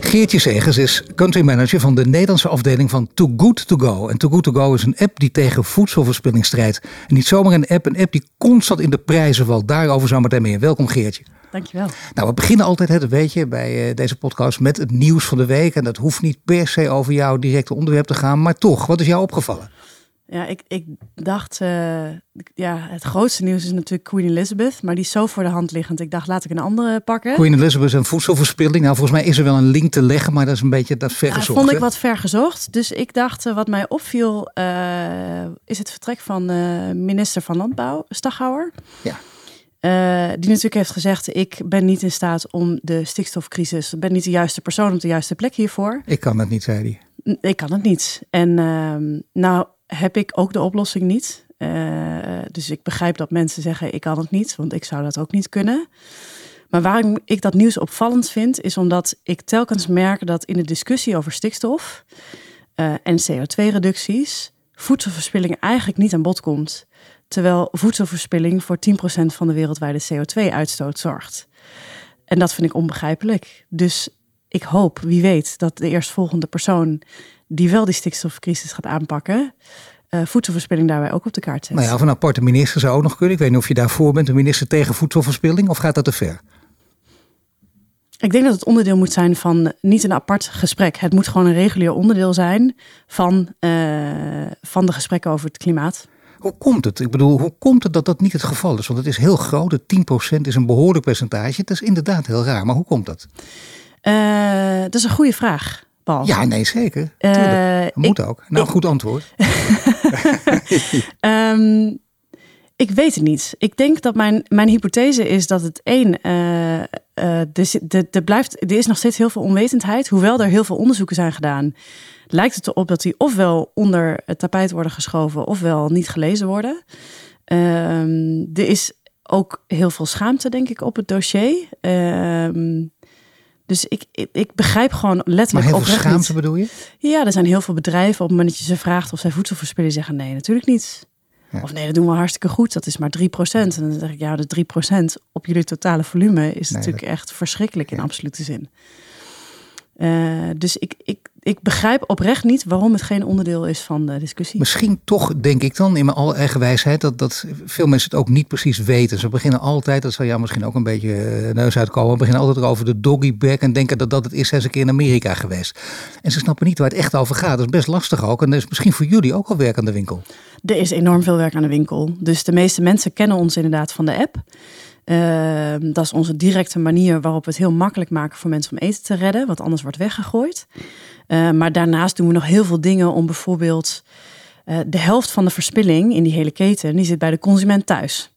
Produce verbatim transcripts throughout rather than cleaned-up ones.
Geertje Zeegers is country manager van de Nederlandse afdeling van Too Good To Go. En Too Good To Go is een app die tegen voedselverspilling strijdt. En niet zomaar een app, een app die constant in de prijzen valt. Daarover zo meteen meer. Welkom Geertje. Dankjewel. Nou, we beginnen altijd, het weet je, bij deze podcast met het nieuws van de week. En dat hoeft niet per se over jouw directe onderwerp te gaan. Maar toch, wat is jou opgevallen? Ja, ik, ik dacht, uh, ja, het grootste nieuws is natuurlijk Queen Elizabeth, maar die is zo voor de hand liggend. Ik dacht, laat ik een andere pakken. Queen Elizabeth en voedselverspilling. Nou, volgens mij is er wel een link te leggen, maar dat is een beetje dat vergezocht. Dat ja, vond ik wat vergezocht. Dus ik dacht, uh, wat mij opviel, uh, is het vertrek van uh, minister van Landbouw, Staghouwer. Ja. Uh, die natuurlijk heeft gezegd, ik ben niet in staat om de stikstofcrisis, ik ben niet de juiste persoon op de juiste plek hiervoor. Ik kan dat niet, zei hij. N- ik kan het niet. En uh, nou... heb ik ook de oplossing niet. Uh, dus ik begrijp dat mensen zeggen, ik kan het niet, want ik zou dat ook niet kunnen. Maar waarom ik dat nieuws opvallend vind, is omdat ik telkens merk dat in de discussie over stikstof uh, en C O twee reducties, voedselverspilling eigenlijk niet aan bod komt. Terwijl voedselverspilling voor tien procent van de wereldwijde C O twee uitstoot zorgt. En dat vind ik onbegrijpelijk. Dus ik hoop, wie weet, dat de eerstvolgende persoon die wel die stikstofcrisis gaat aanpakken, Uh, voedselverspilling daarbij ook op de kaart zet. Nou ja, of een aparte minister zou ook nog kunnen. Ik weet niet of je daarvoor bent, een minister tegen voedselverspilling, of gaat dat te ver? Ik denk dat het onderdeel moet zijn van niet een apart gesprek. Het moet gewoon een regulier onderdeel zijn van, uh, van de gesprekken over het klimaat. Hoe komt het? Ik bedoel, hoe komt het dat dat niet het geval is? Want het is heel groot, de tien procent is een behoorlijk percentage. Dat is inderdaad heel raar, maar hoe komt dat? Uh, dat is een goede vraag. Paul. Ja, nee, zeker. Uh, Moet ik, ook. Nou, ik, goed antwoord. um, ik weet het niet. Ik denk dat mijn, mijn hypothese is dat het één... Uh, uh, de, de, de blijft, er is nog steeds heel veel onwetendheid. Hoewel er heel veel onderzoeken zijn gedaan, lijkt het erop dat die ofwel onder het tapijt worden geschoven, ofwel niet gelezen worden. Uh, er is ook heel veel schaamte, denk ik, op het dossier. Uh, Dus ik, ik, ik begrijp gewoon letterlijk oprecht. Maar heel veel schaamte bedoel je? Ja, er zijn heel veel bedrijven, op het moment dat je ze vraagt of zij voedselverspilling zeggen, nee, natuurlijk niet. Ja. Of nee, dat doen we hartstikke goed, dat is maar drie procent. En dan zeg ik, ja, de drie procent op jullie totale volume is nee, natuurlijk dat... echt verschrikkelijk in ja. absolute zin. Uh, dus ik, ik, ik begrijp oprecht niet waarom het geen onderdeel is van de discussie. Misschien toch, denk ik dan, in mijn alle eigen wijsheid, dat, dat veel mensen het ook niet precies weten. Ze beginnen altijd, dat zal jou misschien ook een beetje neus uitkomen, we beginnen altijd over de doggy bag en denken dat dat het is, zijn ze een keer in Amerika geweest. En ze snappen niet waar het echt over gaat. Dat is best lastig ook. En er is misschien voor jullie ook al werk aan de winkel. Er is enorm veel werk aan de winkel. Dus de meeste mensen kennen ons inderdaad van de app. Uh, dat is onze directe manier waarop we het heel makkelijk maken voor mensen om eten te redden, want anders wordt weggegooid. Uh, maar daarnaast doen we nog heel veel dingen om bijvoorbeeld uh, de helft van de verspilling in die hele keten, die zit bij de consument thuis.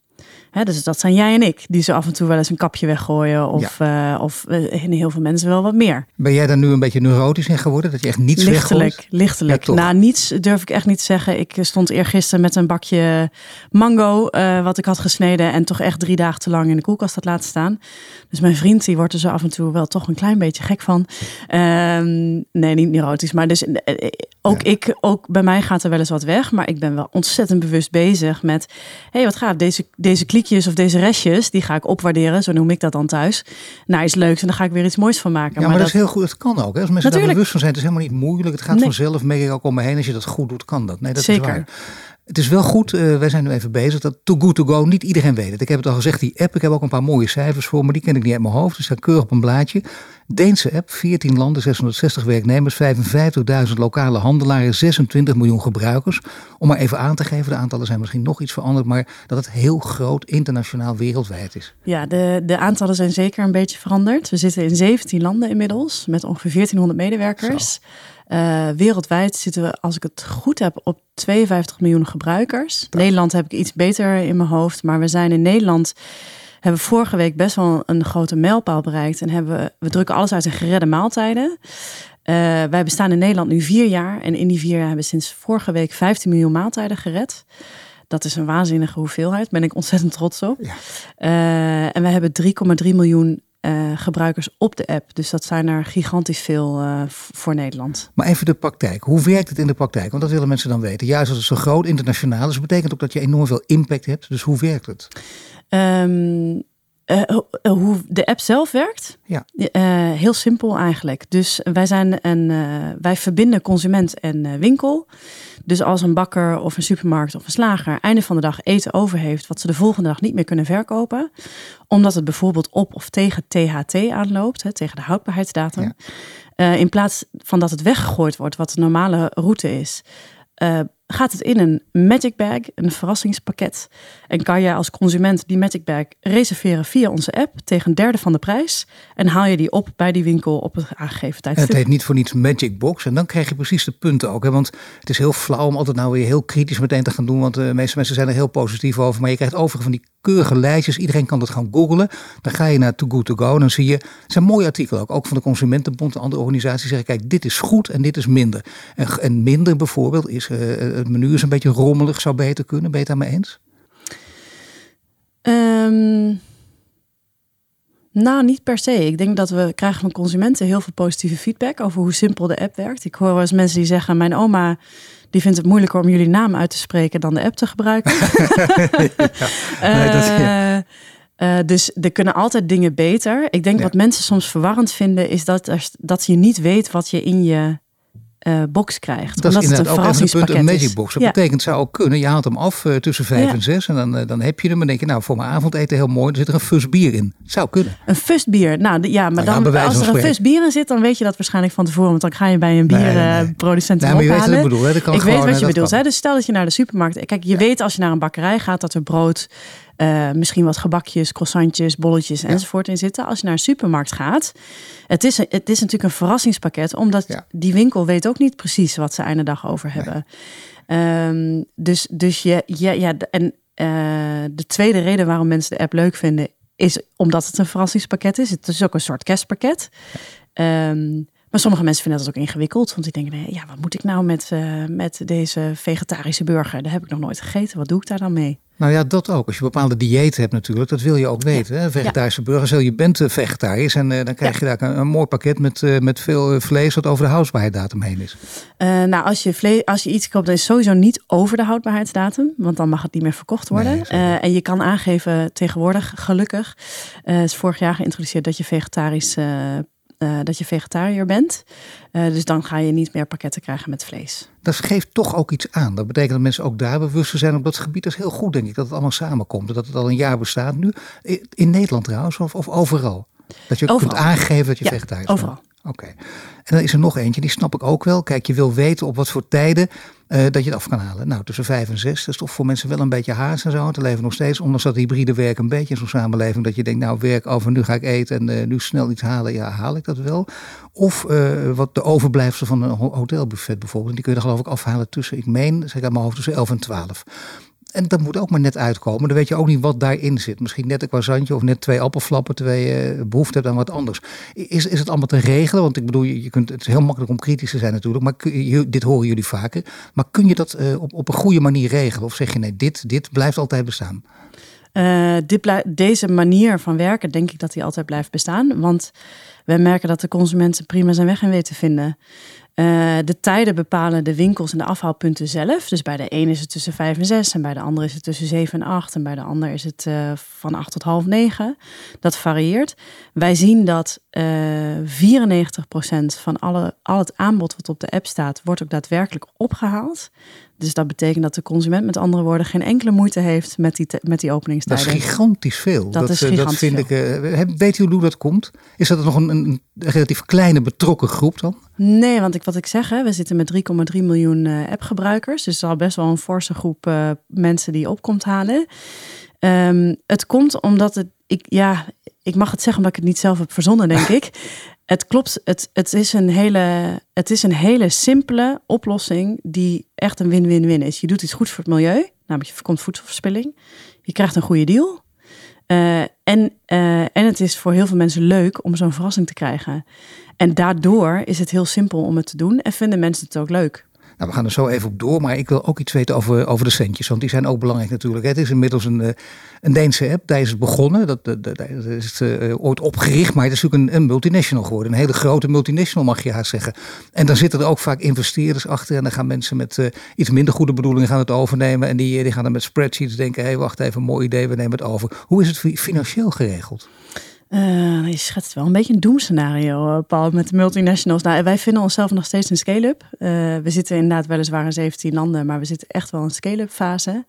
Hè, dus dat zijn jij en ik, die zo af en toe wel eens een kapje weggooien of, ja. uh, of uh, heel veel mensen wel wat meer. Ben jij daar nu een beetje neurotisch in geworden, dat je echt niets lichtelijk, weggooit? Lichtelijk, ja, nou niets durf ik echt niet te zeggen. Ik stond eergisteren met een bakje mango uh, wat ik had gesneden en toch echt drie dagen te lang in de koelkast had laten staan. Dus mijn vriend die wordt er zo af en toe wel toch een klein beetje gek van. Uh, nee, niet neurotisch, maar dus uh, ook ja. ik, ook bij mij gaat er wel eens wat weg, maar ik ben wel ontzettend bewust bezig met, hé, hey, wat gaaf, deze, deze klik of deze restjes, die ga ik opwaarderen, zo noem ik dat dan thuis, nou iets leuks en daar ga ik weer iets moois van maken. Ja, maar, maar dat, dat is heel goed, het kan ook. Hè? Als mensen natuurlijk daar bewust van zijn, het is helemaal niet moeilijk, het gaat nee. vanzelf, merk ik ook om me heen, als je dat goed doet, kan dat. Nee, dat Zeker. is waar. Het is wel goed, uh, wij zijn nu even bezig, dat Too Good To Go, niet iedereen weet het. Ik heb het al gezegd, die app, ik heb ook een paar mooie cijfers voor, maar die ken ik niet uit mijn hoofd, dus daar keurig op een blaadje. Deense app, veertien landen, zeshonderdzestig werknemers, vijfenvijftigduizend lokale handelaren, zesentwintig miljoen gebruikers. Om maar even aan te geven, de aantallen zijn misschien nog iets veranderd, maar dat het heel groot internationaal wereldwijd is. Ja, de, de aantallen zijn zeker een beetje veranderd. We zitten in zeventien landen inmiddels, met ongeveer veertienhonderd medewerkers. Uh, wereldwijd zitten we, als ik het goed heb, op tweeënvijftig miljoen gebruikers. Ja. Nederland heb ik iets beter in mijn hoofd, maar we zijn in Nederland, hebben vorige week best wel een grote mijlpaal bereikt. En hebben we, we drukken alles uit in geredde maaltijden. Uh, wij bestaan in Nederland nu vier jaar. En in die vier jaar hebben we sinds vorige week vijftien miljoen maaltijden gered. Dat is een waanzinnige hoeveelheid. Daar ben ik ontzettend trots op. Ja. Uh, en we hebben drie komma drie miljoen uh, gebruikers op de app. Dus dat zijn er gigantisch veel uh, voor Nederland. Maar even de praktijk. Hoe werkt het in de praktijk? Want dat willen mensen dan weten. Juist als het zo groot internationaal is, dus betekent ook dat je enorm veel impact hebt. Dus hoe werkt het? Um, Uh, hoe de app zelf werkt? Ja. Uh, heel simpel eigenlijk. Dus wij, zijn een, uh, wij verbinden consument en uh, winkel. Dus als een bakker of een supermarkt of een slager einde van de dag eten over heeft wat ze de volgende dag niet meer kunnen verkopen, omdat het bijvoorbeeld op of tegen T H T aanloopt, hè, tegen de houdbaarheidsdatum, ja. uh, in plaats van dat het weggegooid wordt, wat de normale route is, Uh, gaat het in een magic bag, een verrassingspakket. En kan je als consument die magic bag reserveren via onze app tegen een derde van de prijs. En haal je die op bij die winkel op het aangegeven tijdstip. Het heet niet voor niets magic box. En dan krijg je precies de punten ook. Hè? Want het is heel flauw om altijd nou weer heel kritisch meteen te gaan doen. Want de meeste mensen zijn er heel positief over. Maar je krijgt overigens van die keurige lijstjes. Iedereen kan dat gaan googlen. Dan ga je naar Too Good To Go. En dan zie je, het zijn mooie artikelen ook. Ook van de Consumentenbond en andere organisaties zeggen, kijk, dit is goed en dit is minder. En, en minder bijvoorbeeld is Uh, het menu is een beetje rommelig, zou beter kunnen. Ben je het daarmee eens? Um, nou, niet per se. Ik denk dat we krijgen van consumenten heel veel positieve feedback over hoe simpel de app werkt. Ik hoor wel eens mensen die zeggen, mijn oma die vindt het moeilijker om jullie naam uit te spreken dan de app te gebruiken. ja, nee, dat, ja. uh, Uh, dus er kunnen altijd dingen beter. Ik denk ja. wat mensen soms verwarrend vinden is dat, er, dat je niet weet wat je in je Uh, box krijgt. Dat is inderdaad het een ook echt een punt, een magic box. Dat ja. betekent, zou ook kunnen, je haalt hem af uh, tussen vijf ja. en zes en dan, uh, dan heb je hem en denk je, nou, voor mijn avondeten heel mooi, er zit er een fust bier in. Zou kunnen. Een fust bier? Nou, d- ja, maar nou, dan, ja, als er een fust bier in zit, dan weet je dat waarschijnlijk van tevoren, want dan ga je bij een bierproducent nee, nee. uh, nee, ophalen. Je weet wat ik bedoel. Hè? Dat kan ik gewoon, weet wat je bedoelt. Hè? Dus stel dat je naar de supermarkt, kijk, je ja. weet als je naar een bakkerij gaat dat er brood, Uh, misschien wat gebakjes, croissantjes, bolletjes ja. enzovoort in zitten. Als je naar een supermarkt gaat, het is, een, het is natuurlijk een verrassingspakket, omdat ja. die winkel weet ook niet precies wat ze einde dag over hebben. Nee. Um, dus dus je, ja, ja, en uh, de tweede reden waarom mensen de app leuk vinden is omdat het een verrassingspakket is. Het is ook een soort kerstpakket. Um, Maar sommige mensen vinden dat ook ingewikkeld. Want die denken, nee, ja, wat moet ik nou met, uh, met deze vegetarische burger? Dat heb ik nog nooit gegeten. Wat doe ik daar dan mee? Nou ja, dat ook. Als je bepaalde diëten hebt natuurlijk, dat wil je ook weten. Ja. Hè? Vegetarische ja. burger, stel je bent vegetarisch. En uh, dan krijg ja. je daar een, een mooi pakket met, uh, met veel vlees dat over de houdbaarheidsdatum heen is. Uh, nou, als je, vlees, als je iets koopt, dan is sowieso niet over de houdbaarheidsdatum. Want dan mag het niet meer verkocht worden. Nee, uh, en je kan aangeven tegenwoordig, gelukkig, uh, is vorig jaar geïntroduceerd dat je vegetarisch uh, Uh, dat je vegetariër bent. Uh, dus dan ga je niet meer pakketten krijgen met vlees. Dat geeft toch ook iets aan. Dat betekent dat mensen ook daar bewust zijn op dat gebied. Dat is heel goed, denk ik, dat het allemaal samenkomt. En dat het al een jaar bestaat nu. In Nederland trouwens, of, of overal? Dat je overal. Kunt aangeven dat je ja, vegetariër bent. Overal. Oké. Okay. En dan is er nog eentje, die snap ik ook wel. Kijk, je wil weten op wat voor tijden uh, dat je het af kan halen. Nou, tussen vijf en zes, dat is toch voor mensen wel een beetje haast en zo. Het leven nog steeds, ondanks dat hybride werk een beetje in zo'n samenleving, dat je denkt, nou, werk over, nu ga ik eten en uh, nu snel iets halen. Ja, haal ik dat wel. Of uh, wat de overblijfsel van een hotelbuffet bijvoorbeeld. Die kun je er geloof ik afhalen tussen, ik meen, zeg ik aan mijn hoofd, tussen elf en twaalf. En dat moet ook maar net uitkomen. Dan weet je ook niet wat daarin zit. Misschien net een croissantje of net twee appelflappen, terwijl je behoefte hebt aan wat anders. Is, is het allemaal te regelen? Want ik bedoel, je kunt, het is heel makkelijk om kritisch te zijn natuurlijk. Maar je, dit horen jullie vaker. Maar kun je dat uh, op, op een goede manier regelen? Of zeg je nee, dit, dit blijft altijd bestaan? Uh, dit blij- deze manier van werken, denk ik dat die altijd blijft bestaan. Want wij merken dat de consumenten prima zijn weg in weten vinden. Uh, de tijden bepalen de winkels en de afhaalpunten zelf. Dus bij de een is het tussen vijf en zes. En bij de ander is het tussen zeven en acht. En bij de ander is het uh, van acht tot half negen. Dat varieert. Wij zien dat uh, vierennegentig procent van alle, al het aanbod wat op de app staat, wordt ook daadwerkelijk opgehaald. Dus dat betekent dat de consument met andere woorden geen enkele moeite heeft met die, te, met die openingstijden. Dat is gigantisch veel. Dat, dat is gigantisch dat vind veel. Ik, uh, weet u hoe dat komt? Is dat nog een, een relatief kleine betrokken groep dan? Nee, want ik, wat ik zeg, hè, we zitten met drie komma drie miljoen uh, appgebruikers. Dus al best wel een forse groep uh, mensen die op komt halen. Um, het komt omdat het, ik, ja, ik mag het zeggen omdat ik het niet zelf heb verzonnen, denk ik. Het klopt, het, het, is een hele, het is een hele simpele oplossing die echt een win-win-win is. Je doet iets goed voor het milieu, namelijk je voorkomt voedselverspilling. Je krijgt een goede deal. Uh, en, uh, en het is voor heel veel mensen leuk om zo'n verrassing te krijgen. En daardoor is het heel simpel om het te doen en vinden mensen het ook leuk. Nou, we gaan er zo even op door, maar ik wil ook iets weten over, over de centjes, want die zijn ook belangrijk natuurlijk. Het is inmiddels een, een Deense app, daar is het begonnen, dat, dat, dat is het, uh, ooit opgericht, maar het is natuurlijk een, een multinational geworden, een hele grote multinational mag je haast zeggen. En dan zitten er ook vaak investeerders achter en dan gaan mensen met uh, iets minder goede bedoelingen gaan het overnemen en die, die gaan dan met spreadsheets denken, hé hey, wacht even, mooi idee, we nemen het over. Hoe is het financieel geregeld? Uh, je schetst wel een beetje een doemscenario, Paul, met de multinationals. Nou, wij vinden onszelf nog steeds een scale-up. Uh, we zitten inderdaad weliswaar in zeventien landen, maar we zitten echt wel in een scale-up fase.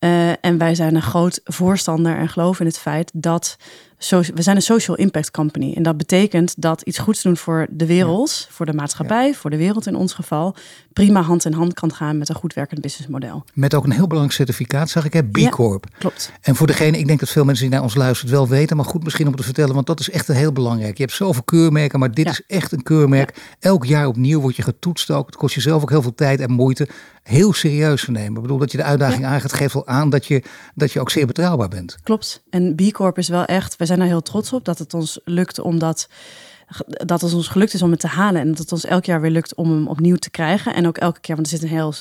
Uh, en wij zijn een groot voorstander en geloven in het feit dat... So, we zijn een social impact company. En dat betekent dat iets goeds doen voor de wereld, ja. voor de maatschappij, ja. voor de wereld in ons geval, prima hand in hand kan gaan met een goed werkend businessmodel. Met ook een heel belangrijk certificaat, zag ik, hè? B-Corp. Ja, klopt. En voor degene, ik denk dat veel mensen die naar ons luisteren wel weten, maar goed misschien om te vertellen, want dat is echt heel belangrijk. Je hebt zoveel keurmerken, maar dit ja. is echt een keurmerk. Ja. Elk jaar opnieuw word je getoetst ook. Het kost jezelf ook heel veel tijd en moeite. Heel serieus te nemen. Ik bedoel, dat je de uitdaging ja. aangaat, geeft wel aan dat je, dat je ook zeer betrouwbaar bent. Klopt. En B-Corp is wel echt... We zijn er heel trots op dat het ons lukt omdat dat het ons gelukt is om het te halen en dat het ons elk jaar weer lukt om hem opnieuw te krijgen en ook elke keer, want er zit een heel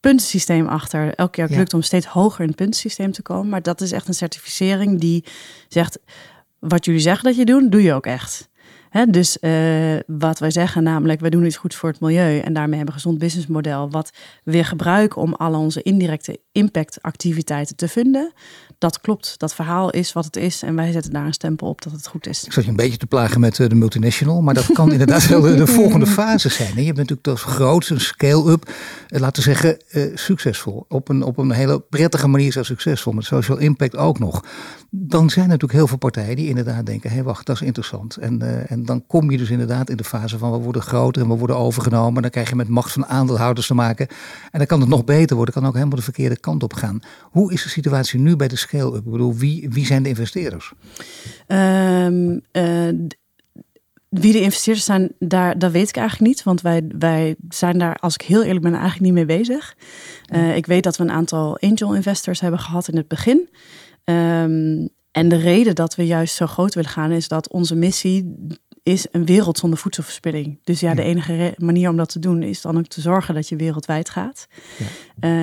puntensysteem achter. Elk jaar ja. lukt om steeds hoger in het puntensysteem te komen, maar dat is echt een certificering die zegt wat jullie zeggen dat je doet, doe je ook echt. He, dus uh, wat wij zeggen, namelijk we doen iets goeds voor het milieu en daarmee hebben we een gezond businessmodel wat we weer gebruiken om alle onze indirecte impactactiviteiten te vinden. Dat klopt, dat verhaal is wat het is en wij zetten daar een stempel op dat het goed is. Ik zat je een beetje te plagen met uh, de multinational, maar dat kan inderdaad wel de, de volgende fase zijn. Hè? Je bent natuurlijk als groot, een scale-up, uh, laten we zeggen uh, succesvol. Op een, op een hele prettige manier zo succesvol, met social impact ook nog. Dan zijn er natuurlijk heel veel partijen die inderdaad denken, hé hey, wacht, dat is interessant en, uh, en dan kom je dus inderdaad in de fase van we worden groter en we worden overgenomen. En dan krijg je met macht van aandeelhouders te maken. En dan kan het nog beter worden. Kan ook helemaal de verkeerde kant op gaan. Hoe is de situatie nu bij de scale-up? Ik bedoel, wie, wie zijn de investeerders? Um, uh, wie de investeerders zijn, daar, dat weet ik eigenlijk niet. Want wij, wij zijn daar, als ik heel eerlijk ben, eigenlijk niet mee bezig. Uh, ik weet dat we een aantal angel investors hebben gehad in het begin. Um, en de reden dat we juist zo groot willen gaan is dat onze missie... is een wereld zonder voedselverspilling. Dus ja, de enige re- manier om dat te doen... is dan ook te zorgen dat je wereldwijd gaat. Ja.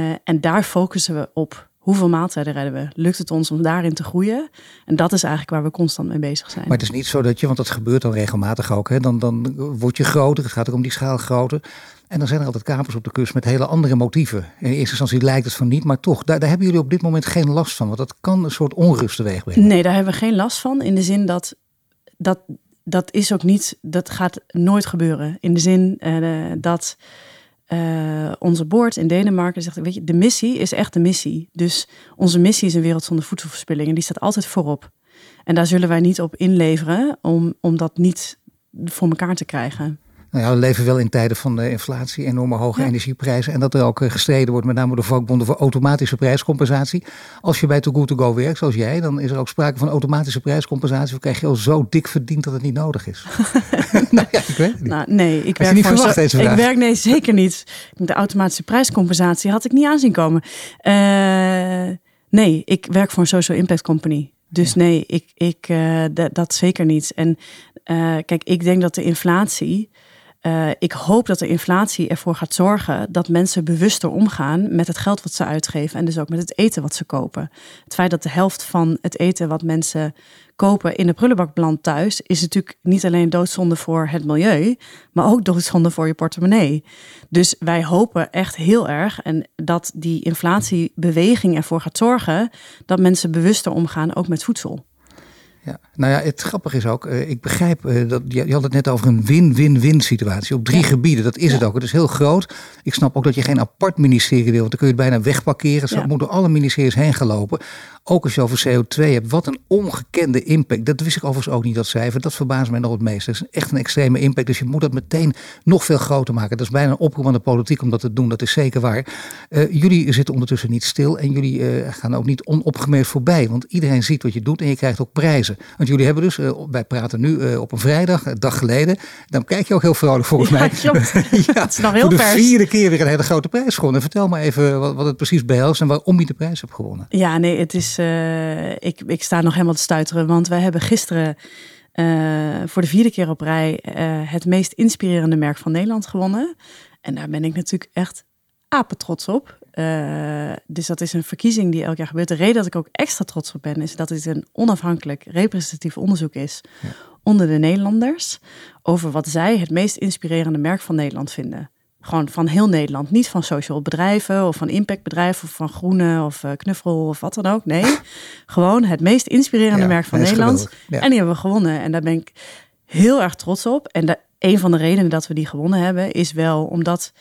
Uh, en daar focussen we op. Hoeveel maaltijden redden we? Lukt het ons om daarin te groeien? En dat is eigenlijk waar we constant mee bezig zijn. Maar het is niet zo dat je, want dat gebeurt dan regelmatig ook... Hè? Dan, dan word je groter, het gaat ook om die schaal groter... En dan zijn er altijd kapers op de kust met hele andere motieven. In eerste instantie lijkt het van niet, maar toch, daar, daar hebben jullie op dit moment geen last van. Want dat kan een soort onrust teweeg brengen. Nee, daar hebben we geen last van. In de zin dat... dat Dat is ook niet, dat gaat nooit gebeuren. In de zin uh, dat uh, onze board in Denemarken zegt, weet je, de missie is echt de missie. Dus onze missie is een wereld zonder voedselverspilling en die staat altijd voorop. En daar zullen wij niet op inleveren om, om dat niet voor elkaar te krijgen. Nou ja, we leven wel in tijden van de inflatie, enorme hoge ja. energieprijzen. En dat er ook gestreden wordt, met name door vakbonden, voor automatische prijscompensatie. Als je bij Too Good To Go werkt, zoals jij, dan is er ook sprake van automatische prijscompensatie. Dan krijg je al zo dik verdiend dat het niet nodig is. nou ja, ik weet het niet. Nou, nee, ik werk, niet voor verwacht, zo, deze ik werk nee, zeker niet. De automatische prijscompensatie had ik niet aanzien komen. Uh, nee, ik werk voor een social impact company. Dus ja. nee, ik, ik, uh, d- dat zeker niet. En uh, kijk, ik denk dat de inflatie... Uh, ik hoop dat de inflatie ervoor gaat zorgen dat mensen bewuster omgaan met het geld wat ze uitgeven en dus ook met het eten wat ze kopen. Het feit dat de helft van het eten wat mensen kopen in de prullenbak belandt thuis, is natuurlijk niet alleen doodzonde voor het milieu, maar ook doodzonde voor je portemonnee. Dus wij hopen echt heel erg en dat die inflatiebeweging ervoor gaat zorgen dat mensen bewuster omgaan ook met voedsel. Ja, nou ja, het grappige is ook, uh, ik begrijp, uh, dat je, je had het net over een win-win-win situatie op drie ja. gebieden. Dat is ja. het ook, het is heel groot. Ik snap ook dat je geen apart ministerie wil, want dan kun je het bijna wegparkeren. Zo ja. moeten door alle ministeries heen gelopen. Ook als je over C O twee hebt, wat een ongekende impact. Dat wist ik overigens ook niet, dat cijfer. Dat verbaast mij nog het meest. Dat is echt een extreme impact, dus je moet dat meteen nog veel groter maken. Dat is bijna een oproep aan de politiek om dat te doen, dat is zeker waar. Uh, jullie zitten ondertussen niet stil en jullie uh, gaan ook niet onopgemerkt voorbij, want iedereen ziet wat je doet en je krijgt ook prijzen. Want jullie hebben dus, uh, wij praten nu uh, op een vrijdag, een dag geleden. Dan kijk je ook heel vrolijk volgens ja, mij. Klopt. ja, het is nog heel voor de pers. vierde keer weer een hele grote prijs gewonnen. Vertel maar even wat, wat het precies behelst en waarom je de prijs hebt gewonnen. Ja, nee, het is, uh, ik, ik sta nog helemaal te stuiteren. Want wij hebben gisteren uh, voor de vierde keer op rij uh, het meest inspirerende merk van Nederland gewonnen. En daar ben ik natuurlijk echt apetrots op. Uh, dus dat is een verkiezing die elk jaar gebeurt. De reden dat ik ook extra trots op ben, is dat dit een onafhankelijk representatief onderzoek is ja. onder de Nederlanders over wat zij het meest inspirerende merk van Nederland vinden. Gewoon van heel Nederland. Niet van social bedrijven of van impactbedrijven of van groene of knuffel of wat dan ook. Nee, gewoon het meest inspirerende ja, merk van Nederland. Ja. En die hebben we gewonnen. En daar ben ik heel erg trots op. En de, een van de redenen dat we die gewonnen hebben is wel omdat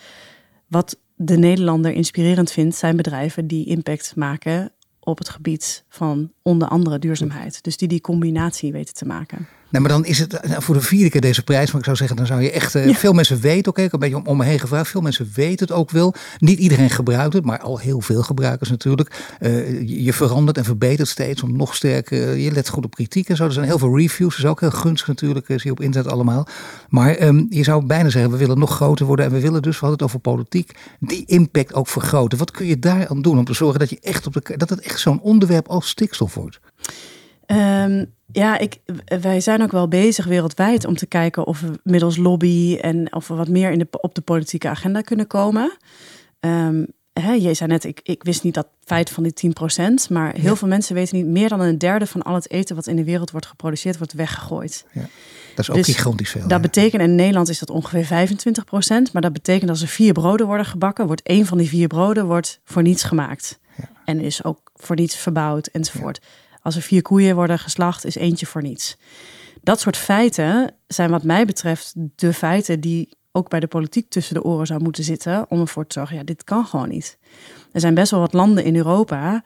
wat de Nederlander inspirerend vindt, zijn bedrijven die impact maken op het gebied van onder andere duurzaamheid. Dus die die combinatie weten te maken. Nou, maar dan is het nou, voor de vierde keer deze prijs. Maar ik zou zeggen, dan zou je echt... Uh, ja. Veel mensen weten, oké, okay, ik heb een beetje om, om me heen gevraagd. Veel mensen weten het ook wel. Niet iedereen gebruikt het, maar al heel veel gebruikers natuurlijk. Uh, je verandert en verbetert steeds om nog sterker... Uh, je let goed op kritiek en zo. Er zijn heel veel reviews. Dat is ook heel gunstig natuurlijk, uh, zie je op internet allemaal. Maar um, je zou bijna zeggen, we willen nog groter worden. En we willen dus, we hadden het over politiek, die impact ook vergroten. Wat kun je daar aan doen om te zorgen dat, je echt op de, dat het echt zo'n onderwerp als stikstof wordt? Um, ja, ik, wij zijn ook wel bezig wereldwijd om te kijken of we middels lobby en of we wat meer in de, op de politieke agenda kunnen komen. Um, hè, je zei net, ik, ik wist niet dat feit van die tien procent, maar heel ja. veel mensen weten niet, meer dan een derde van al het eten wat in de wereld wordt geproduceerd, wordt weggegooid. Ja. Dat is ook dus gigantisch veel. Dat ja. betekent, in Nederland is dat ongeveer vijfentwintig procent, maar dat betekent als er vier broden worden gebakken, wordt één van die vier broden wordt voor niets gemaakt. Ja. En is ook voor niets verbouwd enzovoort. Ja. Als er vier koeien worden geslacht, is eentje voor niets. Dat soort feiten zijn wat mij betreft de feiten die ook bij de politiek tussen de oren zou moeten zitten. Om ervoor te zorgen, ja, dit kan gewoon niet. Er zijn best wel wat landen in Europa uh,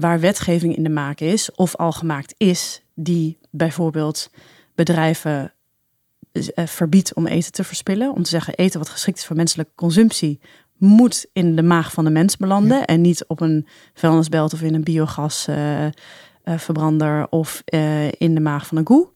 waar wetgeving in de maak is of al gemaakt is. Die bijvoorbeeld bedrijven uh, verbiedt om eten te verspillen. Om te zeggen, eten wat geschikt is voor menselijke consumptie moet in de maag van de mens belanden. Ja. En niet op een vuilnisbelt of in een biogasverbrander uh, uh, of uh, in de maag van een koe.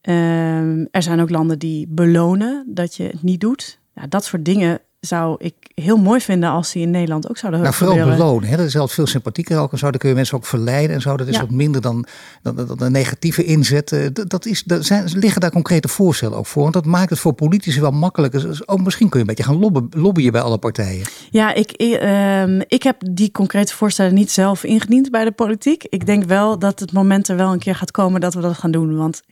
Um, er zijn ook landen die belonen dat je het niet doet. Ja, dat soort dingen zou ik heel mooi vinden als die in Nederland ook zouden nou, gebeuren. Vooral belonen, hè? Dat is altijd veel sympathieker ook en zo. Dan kun je mensen ook verleiden en zo. Dat is ja. wat minder dan, dan, dan een negatieve inzet. Dat, dat is, dat zijn, liggen daar concrete voorstellen ook voor? Want dat maakt het voor politici wel makkelijker. Dus ook misschien kun je een beetje gaan lobben, lobbyen bij alle partijen. Ja, ik, ik, uh, ik heb die concrete voorstellen niet zelf ingediend bij de politiek. Ik denk wel dat het moment er wel een keer gaat komen dat we dat gaan doen. Want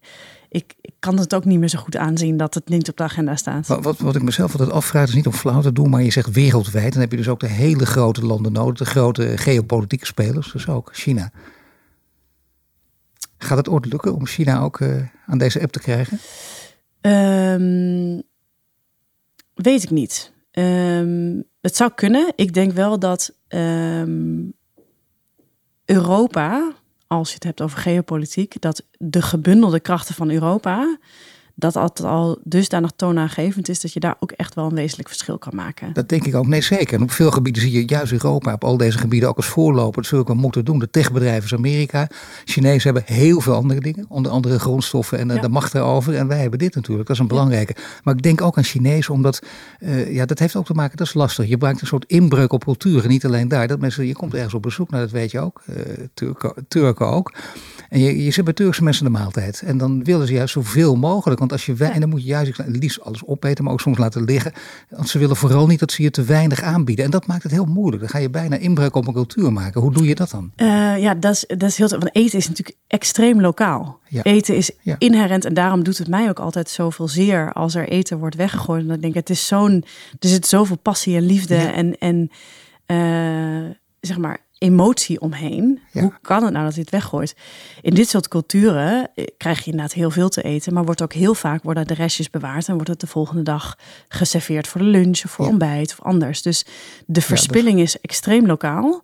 Ik, ik kan het ook niet meer zo goed aanzien dat het niet op de agenda staat. Wat, wat, wat ik mezelf altijd afvraag, is niet om flauw te doen, maar je zegt wereldwijd. Dan heb je dus ook de hele grote landen nodig, de grote geopolitieke spelers, dus ook China. Gaat het ooit lukken om China ook uh, aan deze app te krijgen? Um, weet ik niet. Um, het zou kunnen. Ik denk wel dat um, Europa, als je het hebt over geopolitiek, dat de gebundelde krachten van Europa, dat altijd al dusdanig toonaangevend is dat je daar ook echt wel een wezenlijk verschil kan maken. Dat denk ik ook, nee zeker. En op veel gebieden zie je juist Europa op al deze gebieden ook als voorloper. Dat zul ik wel moeten doen. De techbedrijven is Amerika. Chinezen hebben heel veel andere dingen, onder andere grondstoffen en ja. de macht daarover. En wij hebben dit natuurlijk, dat is een belangrijke. Ja. Maar ik denk ook aan Chinezen, omdat uh, ja, dat heeft ook te maken, dat is lastig. Je maakt een soort inbreuk op culturen, niet alleen daar. Dat mensen, je komt ergens op bezoek, nou dat weet je ook, uh, Turken, Turken ook. En je, je zit bij Turkse mensen in de maaltijd. En dan willen ze juist zoveel mogelijk. Want als je wij, en dan moet je juist het liefst alles opeten, maar ook soms laten liggen. Want ze willen vooral niet dat ze je te weinig aanbieden. En dat maakt het heel moeilijk. Dan ga je bijna inbreuk op een cultuur maken. Hoe doe je dat dan? Uh, ja, dat is, dat is heel. Want eten is natuurlijk extreem lokaal. Ja. Eten is ja. inherent. En daarom doet het mij ook altijd zoveel zeer als er eten wordt weggegooid. En dan denk ik, het is zo'n. Er zit zoveel passie en liefde ja. en, en uh, zeg maar. emotie omheen. Ja. Hoe kan het nou dat dit weggooit? In dit soort culturen krijg je inderdaad heel veel te eten, maar wordt ook heel vaak worden de restjes bewaard en wordt het de volgende dag geserveerd voor de lunch of voor ja. ontbijt of anders. Dus de verspilling ja, dus... is extreem lokaal.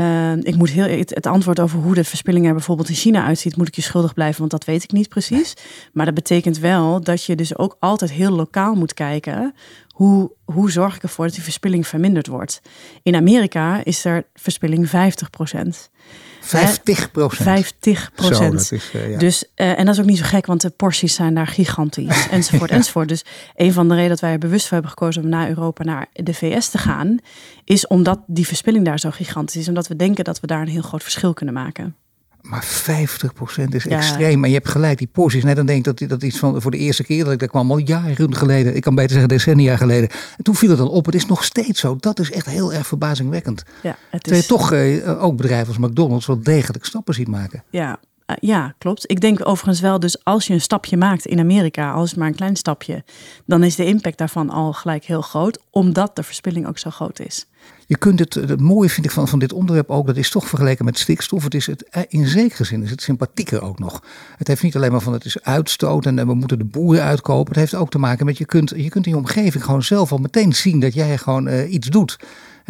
Uh, ik moet heel het, het antwoord over hoe de verspilling er bijvoorbeeld in China uitziet, moet ik je schuldig blijven, want dat weet ik niet precies. Nee. Maar dat betekent wel dat je dus ook altijd heel lokaal moet kijken. Hoe, hoe zorg ik ervoor dat die verspilling verminderd wordt? In Amerika is er verspilling vijftig procent. vijftig procent? vijftig procent. Zo, is, uh, ja. Dus, uh, en dat is ook niet zo gek, want de porties zijn daar gigantisch. Enzovoort, ja. enzovoort. Dus een van de redenen dat wij er bewust voor hebben gekozen om naar Europa, naar de V S te gaan, is omdat die verspilling daar zo gigantisch is. Omdat we denken dat we daar een heel groot verschil kunnen maken. Maar vijftig procent is ja. extreem. En je hebt gelijk, die porties. Net dan denk ik dat, dat iets van voor de eerste keer dat ik daar kwam, al jaren geleden. Ik kan beter zeggen decennia geleden. En toen viel het al op. Het is nog steeds zo. Dat is echt heel erg verbazingwekkend. Ja, het is... Dat je toch eh, ook bedrijven als McDonald's wel degelijk stappen ziet maken. Ja, uh, ja, klopt. Ik denk overigens wel, dus als je een stapje maakt in Amerika, als maar een klein stapje, dan is de impact daarvan al gelijk heel groot. Omdat de verspilling ook zo groot is. Je kunt het, het mooie vind ik van, van dit onderwerp ook, dat is toch vergeleken met stikstof. Het is het, in zekere zin is het sympathieker ook nog. Het heeft niet alleen maar van het is uitstoot en we moeten de boeren uitkopen. Het heeft ook te maken met je kunt, je kunt in je omgeving gewoon zelf al meteen zien dat jij gewoon uh, iets doet.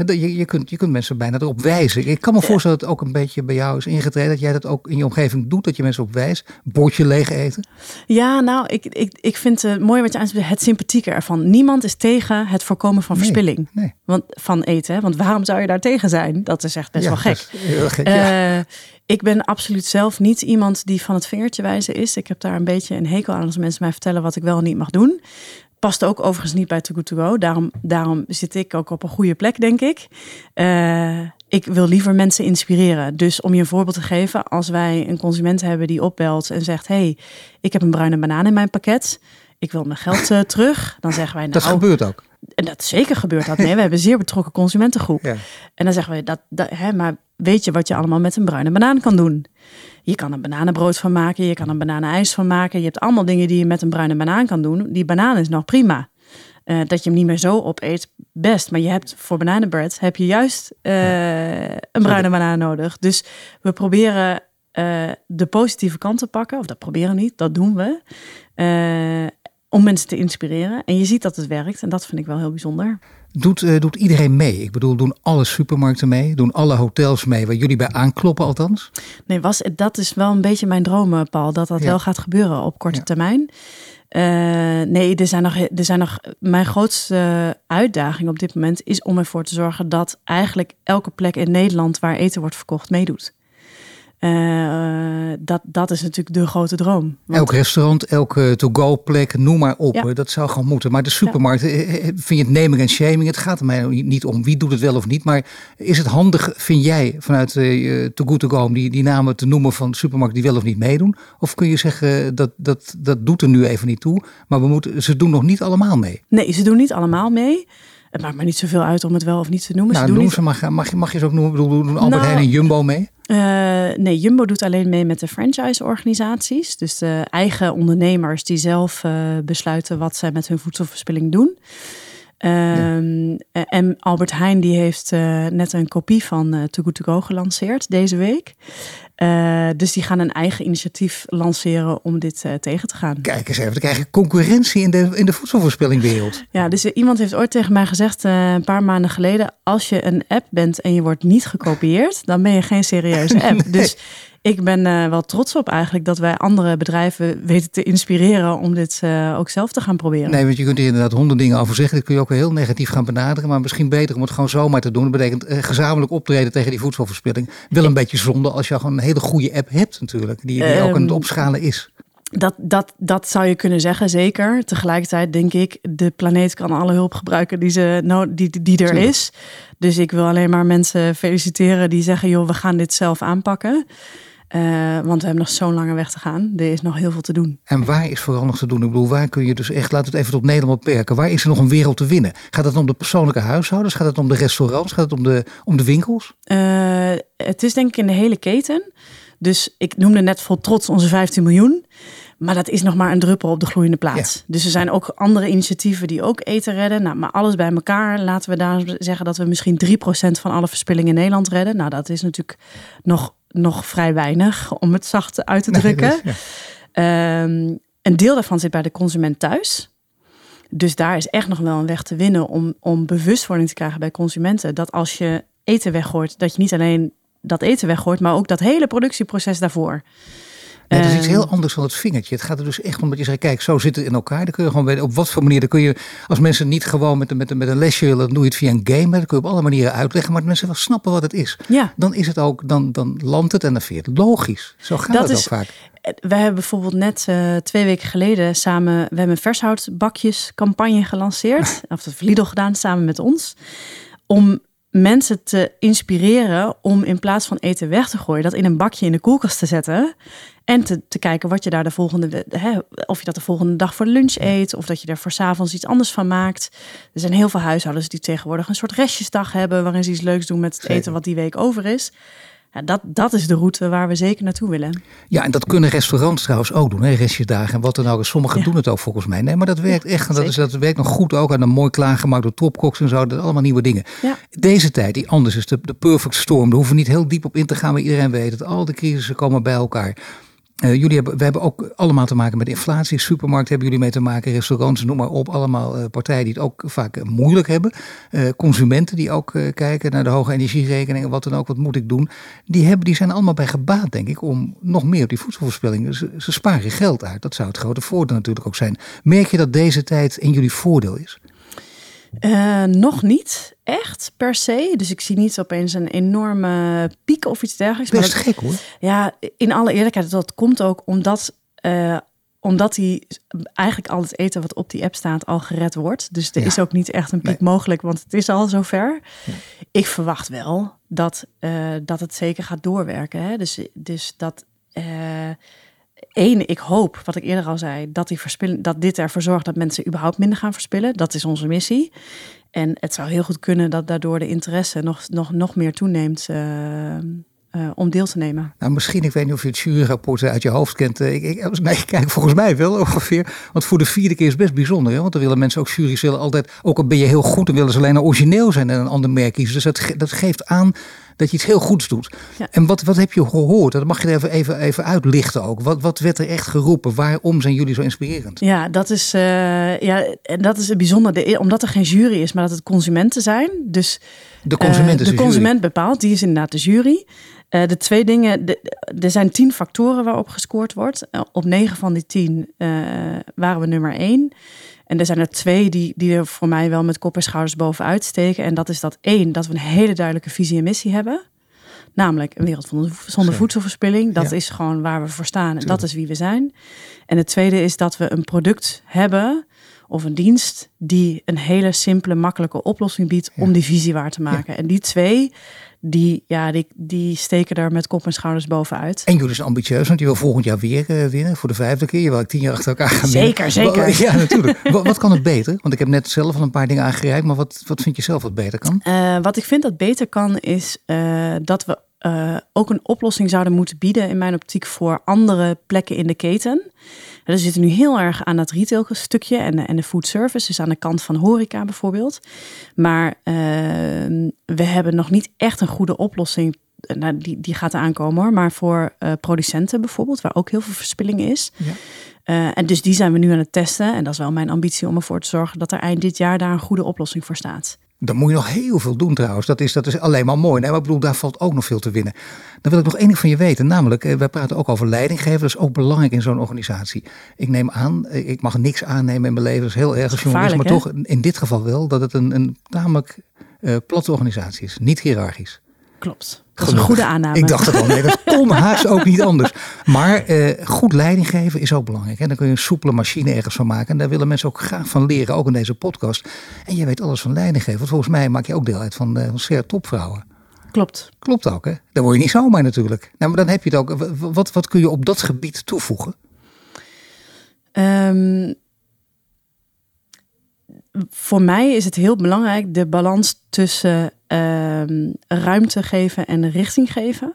Je, je, kunt, je kunt mensen bijna erop wijzen. Ik kan me voorstellen dat het ook een beetje bij jou is ingetreden. Dat jij dat ook in je omgeving doet. Dat je mensen op wijst. Bordje leeg eten. Ja, nou, ik, ik, ik vind het mooi wat je aanspreekt. Het sympathieke ervan. Niemand is tegen het voorkomen van verspilling. Nee, nee. Want, van eten. Want waarom zou je daar tegen zijn? Dat is echt best ja, wel gek. Dat is heel gek ja. uh, ik ben absoluut zelf niet iemand die van het vingertje wijzen is. Ik heb daar een beetje een hekel aan als mensen mij vertellen wat ik wel en niet mag doen. Past ook overigens niet bij Too Good To Go. Daarom, daarom zit ik ook op een goede plek, denk ik. Uh, ik wil liever mensen inspireren. Dus om je een voorbeeld te geven, als wij een consument hebben die opbelt en zegt, hey, ik heb een bruine banaan in mijn pakket. Ik wil mijn geld uh, terug. Dan zeggen wij, nou, dat gebeurt ook. En dat zeker gebeurt dat. Nee, we hebben een zeer betrokken consumentengroep. Ja. En dan zeggen we, dat, dat, hè, maar weet je wat je allemaal met een bruine banaan kan doen? Je kan een bananenbrood van maken, je kan een bananenijs van maken. Je hebt allemaal dingen die je met een bruine banaan kan doen. Die banaan is nog prima. Uh, dat je hem niet meer zo opeet, best. Maar je hebt voor bananenbread heb je juist uh, een bruine banaan nodig. Dus we proberen uh, de positieve kant te pakken. Of dat proberen we niet, dat doen we. Uh, Om mensen te inspireren. En je ziet dat het werkt. En dat vind ik wel heel bijzonder. Doet, uh, doet iedereen mee? Ik bedoel, doen alle supermarkten mee? Doen alle hotels mee? Waar jullie bij aankloppen althans? Nee, was, dat is wel een beetje mijn droom, Paul. Dat dat ja. wel gaat gebeuren op korte ja. termijn. Uh, nee, er zijn nog, er zijn nog, mijn grootste uitdaging op dit moment is om ervoor te zorgen dat eigenlijk elke plek in Nederland waar eten wordt verkocht meedoet. Uh, dat, dat is natuurlijk de grote droom. Want elk restaurant, elke to-go plek, noem maar op. Ja. Dat zou gewoon moeten. Maar de supermarkt, ja. vind je het naming en shaming? Het gaat er mij niet om wie doet het wel of niet. Maar is het handig, vind jij, vanuit uh, Too Good To Go om die, die namen te noemen van supermarkt die wel of niet meedoen? Of kun je zeggen, dat, dat, dat doet er nu even niet toe. Maar we moeten, ze doen nog niet allemaal mee. Nee, ze doen niet allemaal mee. Het maakt me niet zoveel uit om het wel of niet te noemen. Nou, ze doen niet... ze maar, mag, mag je ze ook noemen? Bedoel, doen Albert Heijn nou, en Jumbo mee? Uh, nee, Jumbo doet alleen mee met de franchise-organisaties. Dus de eigen ondernemers die zelf uh, besluiten wat zij met hun voedselverspilling doen. Uh, ja. En Albert Heijn die heeft uh, net een kopie van uh, Too Good To Go gelanceerd deze week. Uh, dus die gaan een eigen initiatief lanceren om dit uh, tegen te gaan. Kijk eens even, we krijgen concurrentie in de, in de voedselverspillingwereld. Ja, dus uh, iemand heeft ooit tegen mij gezegd uh, een paar maanden geleden, als je een app bent en je wordt niet gekopieerd, dan ben je geen serieuze app. Nee. Dus ik ben uh, wel trots op eigenlijk dat wij andere bedrijven weten te inspireren om dit uh, ook zelf te gaan proberen. Nee, want je kunt hier inderdaad honderd dingen over zeggen. Dat kun je ook heel negatief gaan benaderen. Maar misschien beter om het gewoon zomaar te doen. Dat betekent uh, gezamenlijk optreden tegen die voedselverspilling. Wel een ik... beetje zonde als je gewoon een hele goede app hebt natuurlijk. Die, die um... ook aan het opschalen is. Dat, dat, dat zou je kunnen zeggen, zeker. Tegelijkertijd denk ik, de planeet kan alle hulp gebruiken die, ze, nou, die, die er is. Dus ik wil alleen maar mensen feliciteren die zeggen, joh, we gaan dit zelf aanpakken. Uh, want we hebben nog zo'n lange weg te gaan. Er is nog heel veel te doen. En waar is vooral nog te doen? Ik bedoel, waar kun je dus echt, laat het even tot Nederland beperken. Waar is er nog een wereld te winnen? Gaat het om de persoonlijke huishoudens? Gaat het om de restaurants? Gaat het om de, om de winkels? Uh, het is denk ik in de hele keten. Dus ik noemde net vol trots onze vijftien miljoen. Maar dat is nog maar een druppel op de gloeiende plaats. Ja. Dus er zijn ook andere initiatieven die ook eten redden. Nou, maar alles bij elkaar, laten we daar zeggen dat we misschien drie procent van alle verspilling in Nederland redden. Nou, dat is natuurlijk nog, nog vrij weinig, om het zacht uit te drukken. Nee, ja. um, een deel daarvan zit bij de consument thuis. Dus daar is echt nog wel een weg te winnen om, om bewustwording te krijgen bij consumenten. Dat als je eten weggooit, dat je niet alleen dat eten weggooit, maar ook dat hele productieproces daarvoor. Nee, dat is iets heel anders dan het vingertje. Het gaat er dus echt om dat je zegt, kijk, zo zit het in elkaar. Dan kun je gewoon weten, op wat voor manier, dan kun je als mensen niet gewoon met, met, met een lesje willen, dan doe je het via een game, dan kun je op alle manieren uitleggen, maar dat mensen wel snappen wat het is. Ja. Dan is het ook, dan, dan landt het en dan vind je het logisch. Zo gaat dat het is, ook vaak. Wij hebben bijvoorbeeld net uh, twee weken geleden samen, we hebben een vershoutbakjescampagne gelanceerd, of dat heeft Lidl gedaan, samen met ons, om mensen te inspireren om in plaats van eten weg te gooien, dat in een bakje in de koelkast te zetten en te, te kijken wat je daar de volgende, hè, of je dat de volgende dag voor lunch eet of dat je er voor 's avonds iets anders van maakt. Er zijn heel veel huishoudens die tegenwoordig een soort restjesdag hebben waarin ze iets leuks doen met het eten wat die week over is. Ja, dat, dat is de route waar we zeker naartoe willen. Ja, en dat kunnen restaurants trouwens ook doen, hè? Restjesdagen en wat dan ook. Sommigen ja. doen het ook volgens mij. Nee, maar dat werkt echt. En dat, is, dat werkt nog goed ook. En dan mooi klaargemaakt door topkoks en zo. Dat allemaal nieuwe dingen. Ja. Deze tijd, die anders is, de, de perfect storm. Daar hoeven we niet heel diep op in te gaan. Maar iedereen weet dat al de crisissen komen bij elkaar. Uh, jullie hebben, we hebben ook allemaal te maken met inflatie. Supermarkt hebben jullie mee te maken. Restaurants, noem maar op. Allemaal uh, partijen die het ook vaak uh, moeilijk hebben. Uh, consumenten die ook uh, kijken naar de hoge energierekeningen. Wat dan ook, wat moet ik doen? Die, hebben, die zijn allemaal bij gebaat, denk ik, om nog meer op die voedselverspilling. Ze, ze sparen geld uit. Dat zou het grote voordeel natuurlijk ook zijn. Merk je dat deze tijd in jullie voordeel is? Uh, nog niet echt per se. Dus ik zie niet opeens een enorme piek of iets dergelijks. Best maar dat, gek hoor. Ja, in alle eerlijkheid, dat komt ook omdat, uh, omdat die, eigenlijk al het eten wat op die app staat al gered wordt. Dus er ja. is ook niet echt een piek nee. mogelijk, want het is al zover. Ja. Ik verwacht wel dat, uh, dat het zeker gaat doorwerken. Hè? Dus, dus dat... Uh, Eén, ik hoop, wat ik eerder al zei, dat, die verspilling, dat dit ervoor zorgt dat mensen überhaupt minder gaan verspillen. Dat is onze missie. En het zou heel goed kunnen dat daardoor de interesse nog, nog, nog meer toeneemt uh, uh, om deel te nemen. Nou, misschien, ik weet niet of je het juryrapport uit je hoofd kent. Ik, ik, nee, ik kijk volgens mij wel ongeveer. Want voor de vierde keer is het best bijzonder. Hè? Want dan willen mensen ook, jury's willen altijd, ook al ben je heel goed, dan willen ze alleen maar origineel zijn en een ander merk kiezen. Dus dat, dat geeft aan dat je iets heel goeds doet. Ja. En wat, wat heb je gehoord? Dat mag je even, even, even uitlichten ook. Wat, wat werd er echt geroepen? Waarom zijn jullie zo inspirerend? Ja, dat is, uh, ja, dat is het bijzondere. Omdat er geen jury is, maar dat het consumenten zijn. Dus de consument, uh, de de consument bepaalt. Die is inderdaad de jury. Uh, de twee dingen, de, er zijn tien factoren waarop gescoord wordt. Uh, op negen van die tien uh, waren we nummer één. En er zijn er twee die, die er voor mij wel met kop en schouders bovenuit steken. En dat is dat één, dat we een hele duidelijke visie en missie hebben. Namelijk een wereld zonder voedselverspilling. Dat ja. is gewoon waar we voor staan en Tuurlijk. Dat is wie we zijn. En het tweede is dat we een product hebben of een dienst die een hele simpele, makkelijke oplossing biedt ja. om die visie waar te maken. Ja. En die twee, die, ja, die, die steken daar met kop en schouders bovenuit. En jullie zijn ambitieus, want je wil volgend jaar weer uh, winnen voor de vijfde keer. Je wil tien jaar achter elkaar gaan zeker, winnen. Zeker, zeker. Ja, natuurlijk. wat, wat kan het beter? Want ik heb net zelf al een paar dingen aangereikt, maar wat, wat vind je zelf wat beter kan? Uh, wat ik vind dat beter kan is uh, dat we Uh, ook een oplossing zouden moeten bieden in mijn optiek voor andere plekken in de keten. We zitten nu heel erg aan dat retail stukje en, en de food service, dus aan de kant van horeca bijvoorbeeld. Maar uh, we hebben nog niet echt een goede oplossing. Nou, die, die gaat aankomen hoor, maar voor uh, producenten bijvoorbeeld, waar ook heel veel verspilling is. Ja. Uh, en dus die zijn we nu aan het testen. En dat is wel mijn ambitie om ervoor te zorgen dat er eind dit jaar daar een goede oplossing voor staat. Dan moet je nog heel veel doen trouwens. Dat is, dat is alleen maar mooi. Nee, maar ik bedoel, daar valt ook nog veel te winnen. Dan wil ik nog één ding van je weten. Namelijk, wij praten ook over leidinggeven. Dat is ook belangrijk in zo'n organisatie. Ik neem aan, ik mag niks aannemen in mijn leven. Dat is heel erg als journalist. Maar hè? Toch in dit geval wel dat het een, een tamelijk uh, platte organisatie is. Niet hiërarchisch. Klopt. Dat is een goede aanname. Ik dacht het al, nee, dat kon haast ook niet anders. Maar eh, goed leiding geven is ook belangrijk. Hè? Dan kun je een soepele machine ergens van maken. En daar willen mensen ook graag van leren, ook in deze podcast. En jij weet alles van leiding geven. Want volgens mij maak je ook deel uit van, uh, van S E R Topvrouwen. Klopt. Klopt ook, hè? Dan word je niet zomaar natuurlijk. Nou, maar dan heb je het ook. Wat, wat kun je op dat gebied toevoegen? Um, voor mij is het heel belangrijk de balans tussen Um, ruimte geven en richting geven.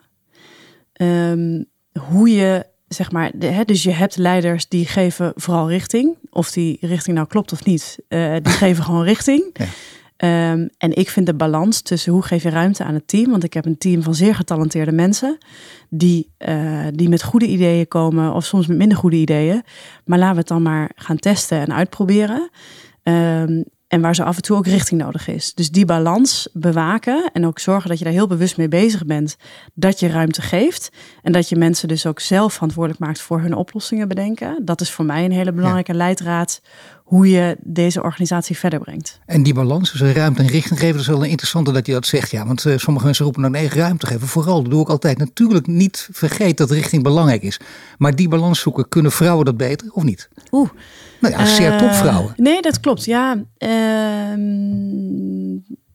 Um, hoe je, zeg maar, de, hè, dus je hebt leiders die geven vooral richting. Of die richting nou klopt of niet. Uh, die geven gewoon richting. Ja. Um, en ik vind de balans tussen hoe geef je ruimte aan het team. Want ik heb een team van zeer getalenteerde mensen. Die, uh, die met goede ideeën komen. Of soms met minder goede ideeën. Maar laten we het dan maar gaan testen en uitproberen. Um, En waar zo af en toe ook richting nodig is. Dus die balans bewaken en ook zorgen dat je daar heel bewust mee bezig bent. Dat je ruimte geeft. En dat je mensen dus ook zelf verantwoordelijk maakt voor hun oplossingen bedenken. Dat is voor mij een hele belangrijke ja. leidraad. Hoe je deze organisatie verder brengt. En die balans, dus ruimte en richting geven, dat is wel een interessante dat je dat zegt. Ja, want uh, sommige mensen roepen dan nee, ruimte geven. Vooral, dat doe ik altijd. Natuurlijk niet vergeet dat richting belangrijk is. Maar die balans zoeken, kunnen vrouwen dat beter of niet? Oeh. Nou ja, S E R Topvrouwen. Uh, nee, dat klopt. Ja, uh,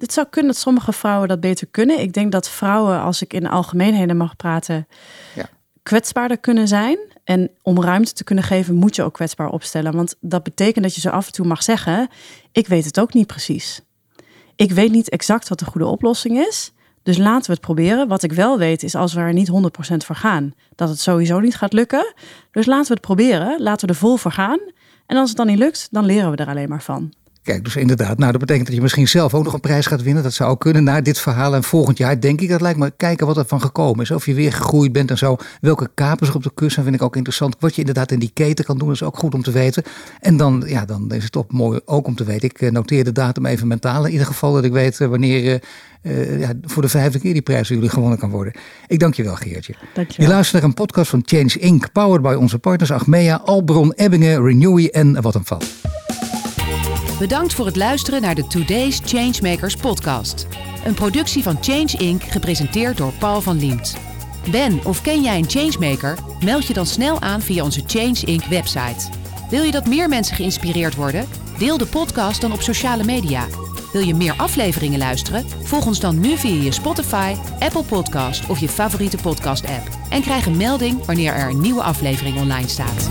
Het zou kunnen dat sommige vrouwen dat beter kunnen. Ik denk dat vrouwen, als ik in algemeenheden mag praten, ja. kwetsbaarder kunnen zijn. En om ruimte te kunnen geven, moet je ook kwetsbaar opstellen. Want dat betekent dat je zo af en toe mag zeggen, ik weet het ook niet precies. Ik weet niet exact wat de goede oplossing is. Dus laten we het proberen. Wat ik wel weet is, als we er niet honderd procent voor gaan, dat het sowieso niet gaat lukken. Dus laten we het proberen. Laten we er vol voor gaan. En als het dan niet lukt, dan leren we er alleen maar van. Kijk, dus inderdaad. Nou, dat betekent dat je misschien zelf ook nog een prijs gaat winnen. Dat zou ook kunnen na dit verhaal. En volgend jaar denk ik, dat lijkt me, kijken wat er van gekomen is. Of je weer gegroeid bent en zo. Welke kapers op de kust zijn, vind ik ook interessant. Wat je inderdaad in die keten kan doen, is ook goed om te weten. En dan, ja, dan is het ook mooi ook om te weten. Ik noteer de datum even mentaal. In ieder geval dat ik weet wanneer uh, ja, voor de vijfde keer die prijs jullie gewonnen kan worden. Ik dank je wel, Geertje. Dank je. Je luistert naar een podcast van Change incorporated. Powered by onze partners Achmea, Albron, Ebbingen, Renewi en Watt een Watt. Bedankt voor het luisteren naar de Today's Changemakers podcast. Een productie van Change incorporated gepresenteerd door Paul van Liemt. Ben of ken jij een changemaker? Meld je dan snel aan via onze Change incorporated website. Wil je dat meer mensen geïnspireerd worden? Deel de podcast dan op sociale media. Wil je meer afleveringen luisteren? Volg ons dan nu via je Spotify, Apple Podcast of je favoriete podcast app. En krijg een melding wanneer er een nieuwe aflevering online staat.